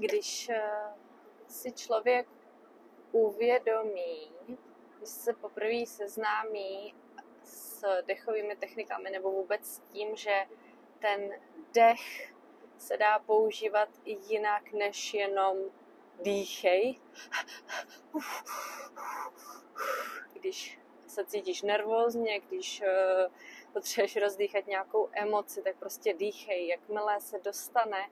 když si člověk uvědomí, když se poprvé seznámí s dechovými technikami nebo vůbec s tím, že ten dech se dá používat i jinak než jenom dýchej. Když se cítíš nervózně, když potřebuješ rozdýchat nějakou emoci, tak prostě dýchej. Jakmile se dostane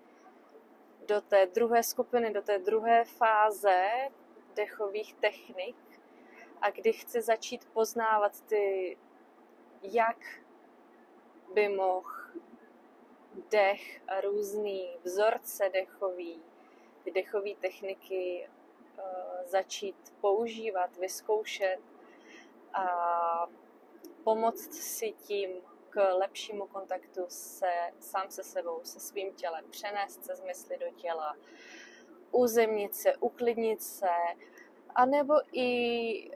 do té druhé skupiny, do té druhé fáze dechových technik a kdy chce začít poznávat ty, jak by mohl dech a různý vzorce dechový, ty dechové techniky začít používat, vyzkoušet a pomoct si tím k lepšímu kontaktu sám se sebou, se svým tělem, přenést se z mysli do těla, uzemnit se, uklidnit se, anebo i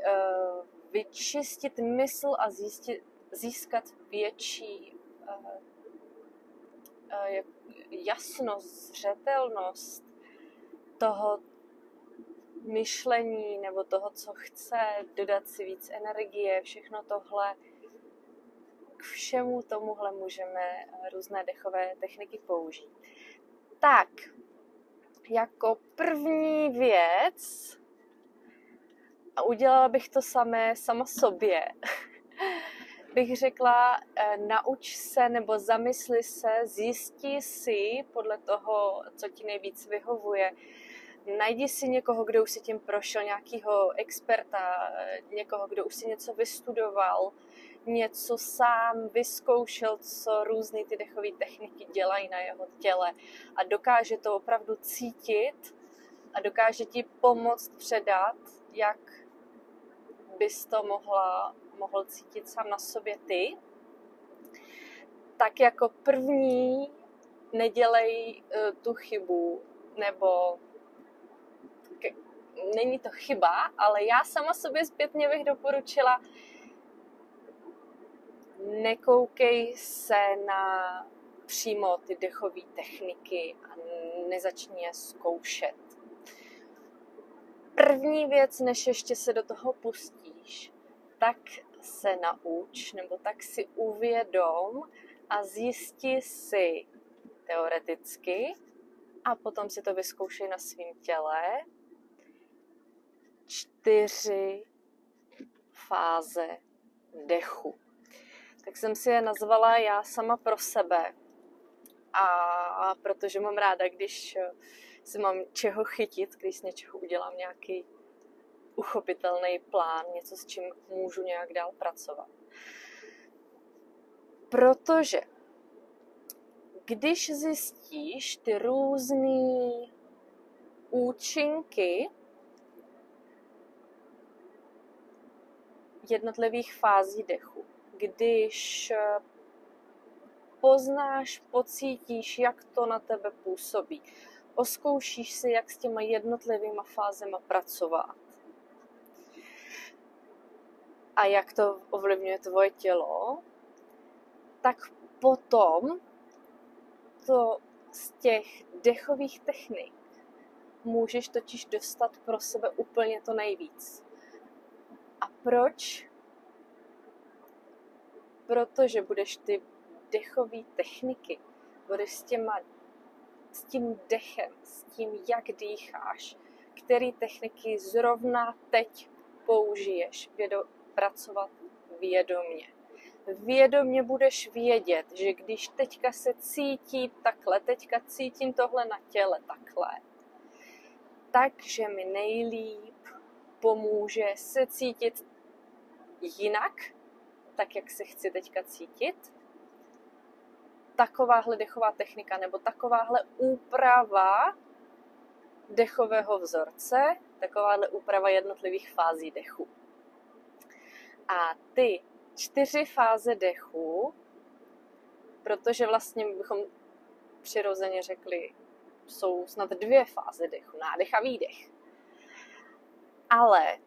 vyčistit mysl a získat větší jasnost, zřetelnost toho myšlení nebo toho, co chce, dodat si víc energie, všechno tohle. K všemu tomuhle můžeme různé dechové techniky použít. Tak, jako první věc, a udělala bych to sama sobě, bych řekla, nauč se nebo zamysli se, zjistí si podle toho, co ti nejvíc vyhovuje. Najdi si někoho, kdo už si tím prošel, nějakého experta, někoho, kdo už si něco vystudoval, něco sám vyzkoušel, co různé ty dechové techniky dělají na jeho těle a dokáže to opravdu cítit a dokáže ti pomoct předat, jak bys to mohl cítit sám na sobě ty. Tak jako první nedělej tu chybu, nebo není to chyba, ale já sama sobě zpětně bych doporučila, nekoukej se na přímo ty dechové techniky a nezačni je zkoušet. První věc, než ještě se do toho pustíš, tak se nauč, nebo tak si uvědom a zjisti si teoreticky a potom si to vyzkoušej na svém těle 4 fáze dechu. Tak jsem si je nazvala já sama pro sebe. A protože mám ráda, když si mám čeho chytit, když z něčeho udělám nějaký uchopitelný plán, něco, s čím můžu nějak dál pracovat. Protože když zjistíš ty různé účinky jednotlivých fází dechu, když poznáš, pocítíš, jak to na tebe působí, oskoušíš si, jak s těma jednotlivýma fázema pracovat a jak to ovlivňuje tvoje tělo, tak potom to z těch dechových technik můžeš totiž dostat pro sebe úplně to nejvíc. A proč? Protože budeš ty dechové techniky, budeš s tím dechem, s tím, jak dýcháš, který techniky zrovna teď použiješ, pracovat vědomě. Vědomě budeš vědět, že když teďka se cítím takhle, teďka cítím tohle na těle takhle, takže mi nejlíp pomůže se cítit jinak, tak, jak se chci teďka cítit. Takováhle dechová technika nebo takováhle úprava dechového vzorce, takováhle úprava jednotlivých fází dechu. A ty 4 fáze dechu, protože vlastně bychom přirozeně řekli, jsou snad 2 fáze dechu, nádech a výdech. Ale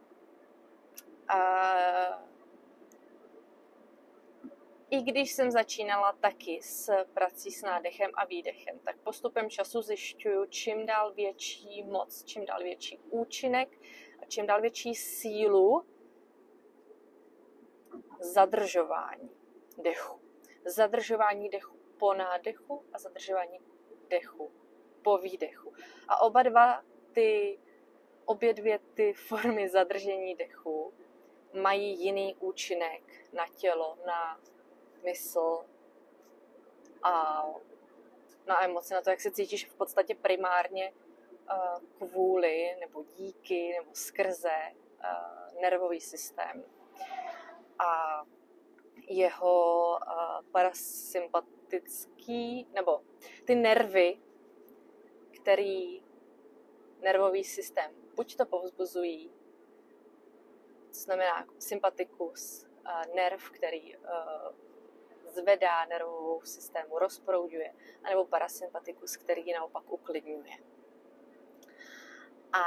I když jsem začínala taky s prací s nádechem a výdechem, tak postupem času zjišťuju čím dál větší moc, čím dál větší účinek a čím dál větší sílu zadržování dechu. Zadržování dechu po nádechu a zadržování dechu po výdechu. A obě dvě ty formy zadržení dechu mají jiný účinek na tělo, na mysl a na emoce, na to, jak se cítíš v podstatě primárně kvůli, nebo díky, nebo skrze nervový systém a jeho parasympatický, nebo ty nervy, který nervový systém buď to povzbuzují, to znamená sympatikus, nerv, který zvedá nervovou systému, rozprouďuje, anebo parasympatikus, který ji naopak uklidňuje. A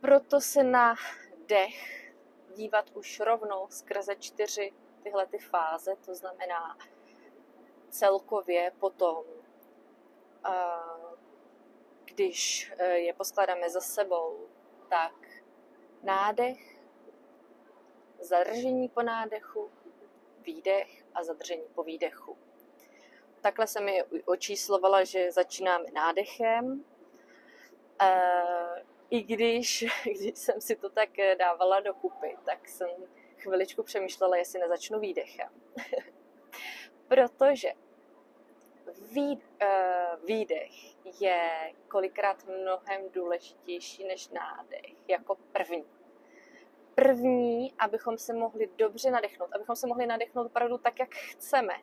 proto se na dech dívat už rovnou skrze 4 tyhle ty fáze, to znamená celkově potom, když je poskládáme za sebou, tak nádech, zadržení po nádechu, výdech a zadržení po výdechu. Takhle jsem je očíslovala, že začínáme nádechem. I když jsem si to tak dávala dokupy, tak jsem chviličku přemýšlela, jestli nezačnu výdechem. Protože výdech je kolikrát mnohem důležitější než nádech jako první. První, abychom se mohli dobře nadechnout, opravdu tak, jak chceme.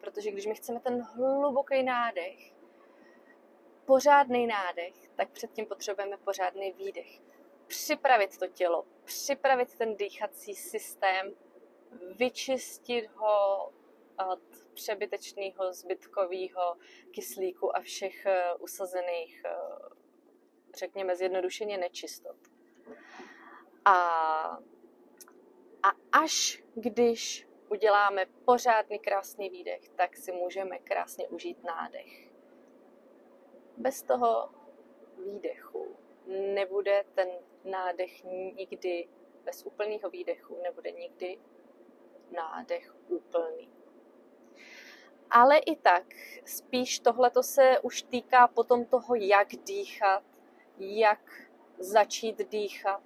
Protože když my chceme ten hluboký nádech, pořádný nádech, tak předtím potřebujeme pořádný výdech. Připravit to tělo, připravit ten dýchací systém, vyčistit ho od přebytečného, zbytkového kyslíku a všech usazených, řekněme zjednodušeně, nečistot. A až když uděláme pořádný krásný výdech, tak si můžeme krásně užít nádech. Bez toho výdechu nebude ten nádech nikdy, bez úplného výdechu nebude nikdy nádech úplný. Ale i tak spíš tohleto se už týká potom toho, jak dýchat, jak začít dýchat.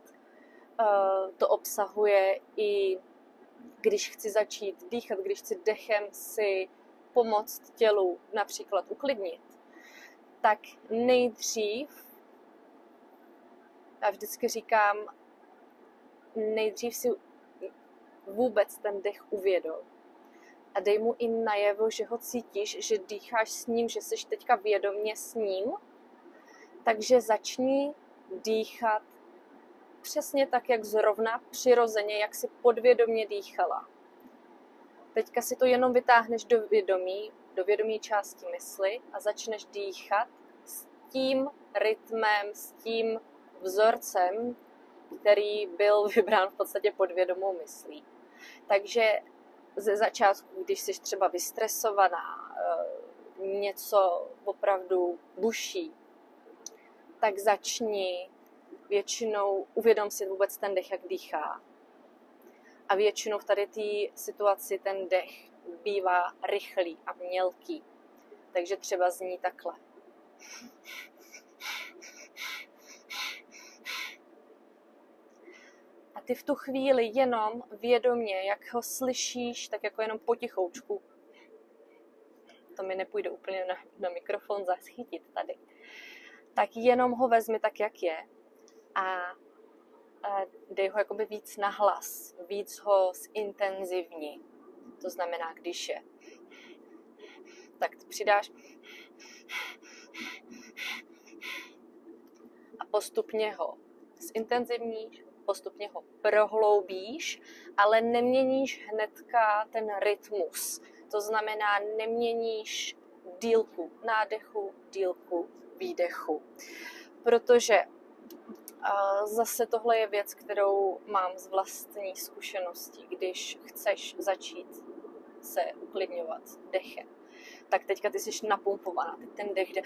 To obsahuje i, když chci začít dýchat, když chci dechem si pomoct tělu například uklidnit, tak nejdřív, já vždycky říkám, nejdřív si vůbec ten dech uvědom a dej mu i najevo, že ho cítíš, že dýcháš s ním, že jsi teďka vědomně s ním, takže začni dýchat přesně tak, jak zrovna, přirozeně, jak si podvědomě dýchala. Teďka si to jenom vytáhneš do vědomí části mysli a začneš dýchat s tím rytmem, s tím vzorcem, který byl vybrán v podstatě podvědomou myslí. Takže ze začátku, když jsi třeba vystresovaná, něco opravdu buší, tak začni většinou uvědom si vůbec ten dech, jak dýchá. A většinou v tady té situaci ten dech bývá rychlý a mělký. Takže třeba zní takhle. A ty v tu chvíli jenom vědomě, jak ho slyšíš, tak jako jenom potichoučku. To mi nepůjde úplně na mikrofon zaschytit tady. Tak jenom ho vezmi tak, jak je. A dej ho jakoby víc na hlas, víc ho zintenzivní. To znamená, když je, tak přidáš a postupně ho zintenzivníš, postupně ho prohloubíš, ale neměníš hnedka ten rytmus. To znamená, neměníš dílku nádechu, dílku výdechu. Protože A zase tohle je věc, kterou mám z vlastní zkušenosti. Když chceš začít se uklidňovat dechem, tak teďka ty jsi napumpovaná, teď ten dech jde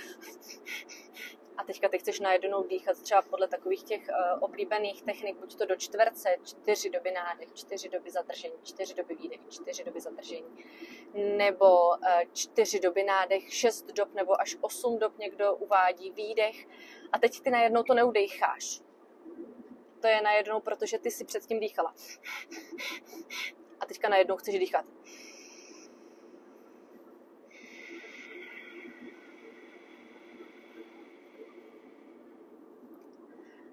a teďka ty chceš najednou dýchat třeba podle takových těch oblíbených technik, buď to do čtverce, 4 doby nádech, 4 doby zadržení, 4 doby výdech, 4 doby zadržení, nebo 4 doby nádech, 6 dob nebo až 8 dob někdo uvádí výdech a teď ty najednou to neudejcháš. To je najednou, protože ty si předtím dýchala. A teďka najednou chceš dýchat.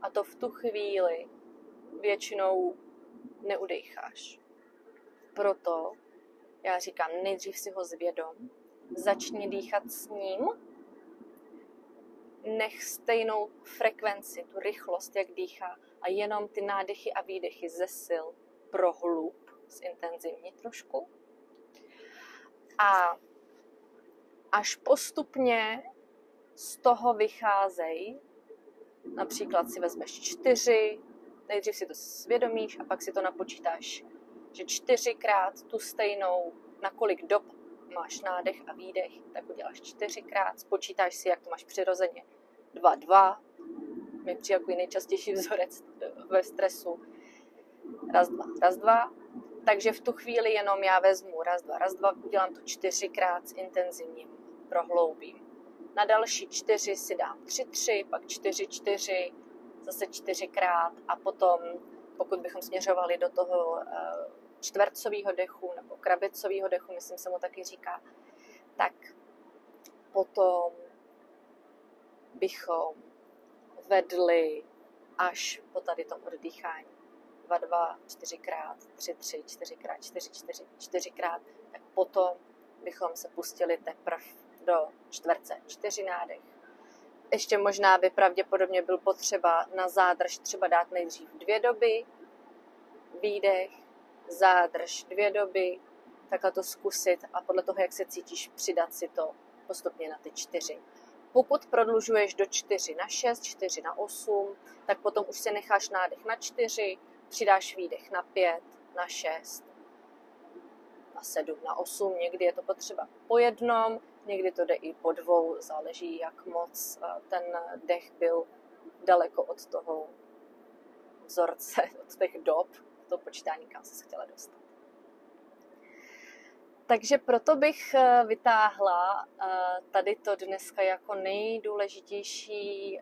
A to v tu chvíli většinou neudejcháš. Proto já říkám, nejdřív si ho zvědom, začni dýchat s ním, nech stejnou frekvenci, tu rychlost, jak dýchá, a jenom ty nádechy a výdechy zesil, prohlub, zintenzivní trošku. A až postupně z toho vycházej. Například si vezmeš 4, nejdřív si to svědomíš a pak si to napočítáš, že 4krát tu stejnou, na kolik dob máš nádech a výdech, tak uděláš 4krát, spočítáš si, jak to máš přirozeně, 2, 2, mi přijde jako nejčastější vzorec ve stresu, 1, 2, 1, 2, takže v tu chvíli jenom já vezmu 1, 2, 1, 2, udělám to 4krát s intenzivním prohloubím. Na další 4 si dám 3, 3, pak 4, 4, zase 4krát a potom, pokud bychom směřovali do toho čtvercového dechu nebo krabicového dechu, myslím, se mu taky říká, tak potom bychom vedli až po tady tom oddýchání 2, 2, 4krát, 3, 3, 4krát, 4, 4, 4krát, tak potom bychom se pustili teprve do čtverce, 4 nádech. Ještě možná by pravděpodobně byl potřeba na zádrž třeba dát nejdřív 2 doby, výdech, zádrž 2 doby, takhle to zkusit a podle toho, jak se cítíš, přidat si to postupně na ty 4. Pokud prodlužuješ do 4 na 6, 4 na 8, tak potom už se necháš nádech na 4, přidáš výdech na 5, na 6, na 7, na 8, někdy je to potřeba po jednom, někdy to jde i po 2, záleží, jak moc ten dech byl daleko od toho vzorce, od těch dob, to počítání, kam se chtěla dostat. Takže proto bych vytáhla tady to dneska jako nejdůležitější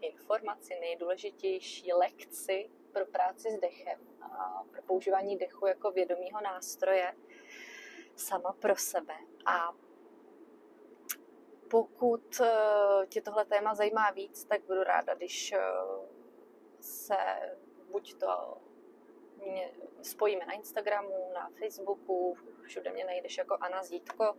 informaci, nejdůležitější lekci pro práci s dechem a pro používání dechu jako vědomého nástroje sama pro sebe. A pokud tě tohle téma zajímá víc, tak budu ráda, když se buď to spojíme na Instagramu, na Facebooku, všude mě najdeš jako Anna Zítko,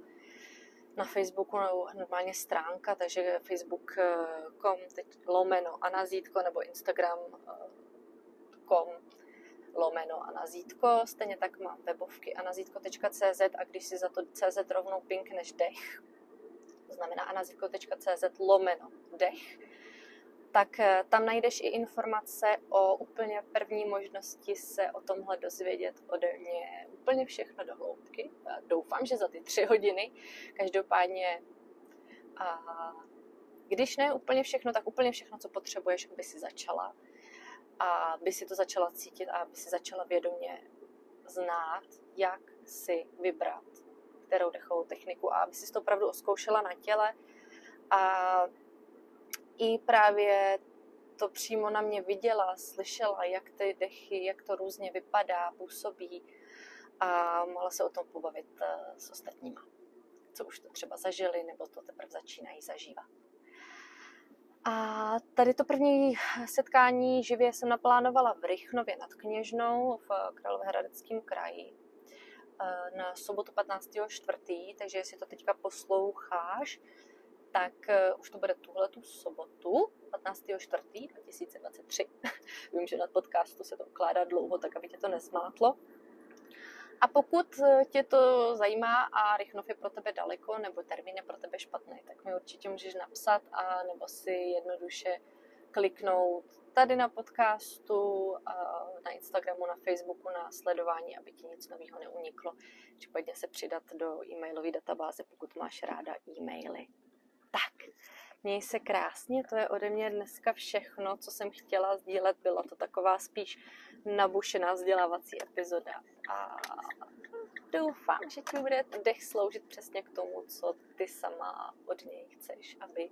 na Facebooku normálně stránka, takže facebook.com/annazitko nebo Instagram.com/annazitko, stejně tak mám webovky annazitko.cz a když si za to CZ rovnou pinkneš dech, to znamená annazitko.cz/dech, tak tam najdeš i informace o úplně první možnosti se o tomhle dozvědět ode mě úplně všechno do hloubky. Doufám, že za ty 3 hodiny. Každopádně, a když ne úplně všechno, tak úplně všechno, co potřebuješ, aby si začala. A aby si to začala cítit a aby si začala vědomě znát, jak si vybrat, kterou dechovou techniku a aby si to opravdu oskoušela na těle. A i právě to přímo na mě viděla, slyšela, jak ty dechy, jak to různě vypadá, působí a mohla se o tom pobavit s ostatníma, co už to třeba zažili nebo to teprve začínají zažívat. A tady to první setkání živě jsem naplánovala v Rychnově nad Kněžnou v Královéhradeckém kraji na sobotu 15.4., takže jestli to teďka posloucháš, tak už to bude tuhletu sobotu 15.4. 2023. Vím, že na podcastu se to ukládá dlouho, tak aby tě to nezmátlo. A pokud tě to zajímá a Rychnov je pro tebe daleko, nebo termín je pro tebe špatný, tak mi určitě můžeš napsat a nebo si jednoduše kliknout tady na podcastu, na Instagramu, na Facebooku, na sledování, aby ti nic nového neuniklo. Případně se přidat do e-mailové databáze, pokud máš ráda e-maily. Tak, měj se krásně, to je ode mě dneska všechno, co jsem chtěla sdílet. Byla to taková spíš nabušená vzdělávací epizoda a doufám, že ti bude dech sloužit přesně k tomu, co ty sama od něj chceš, aby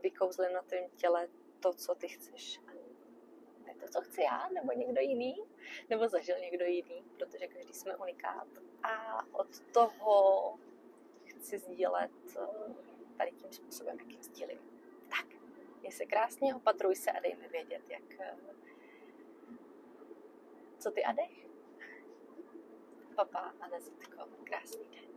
vykouzli na tvém těle to, co ty chceš. Ne to, co chci já, nebo někdo jiný, nebo zažil někdo jiný, protože každý jsme unikát. A od toho chci sdílet tady tím způsobem, jakým sdílím. Tak, měj se krásně, opatruj se a dej mi vědět, jak... co ty a dech. Papa, Anna Zítko, krásný den.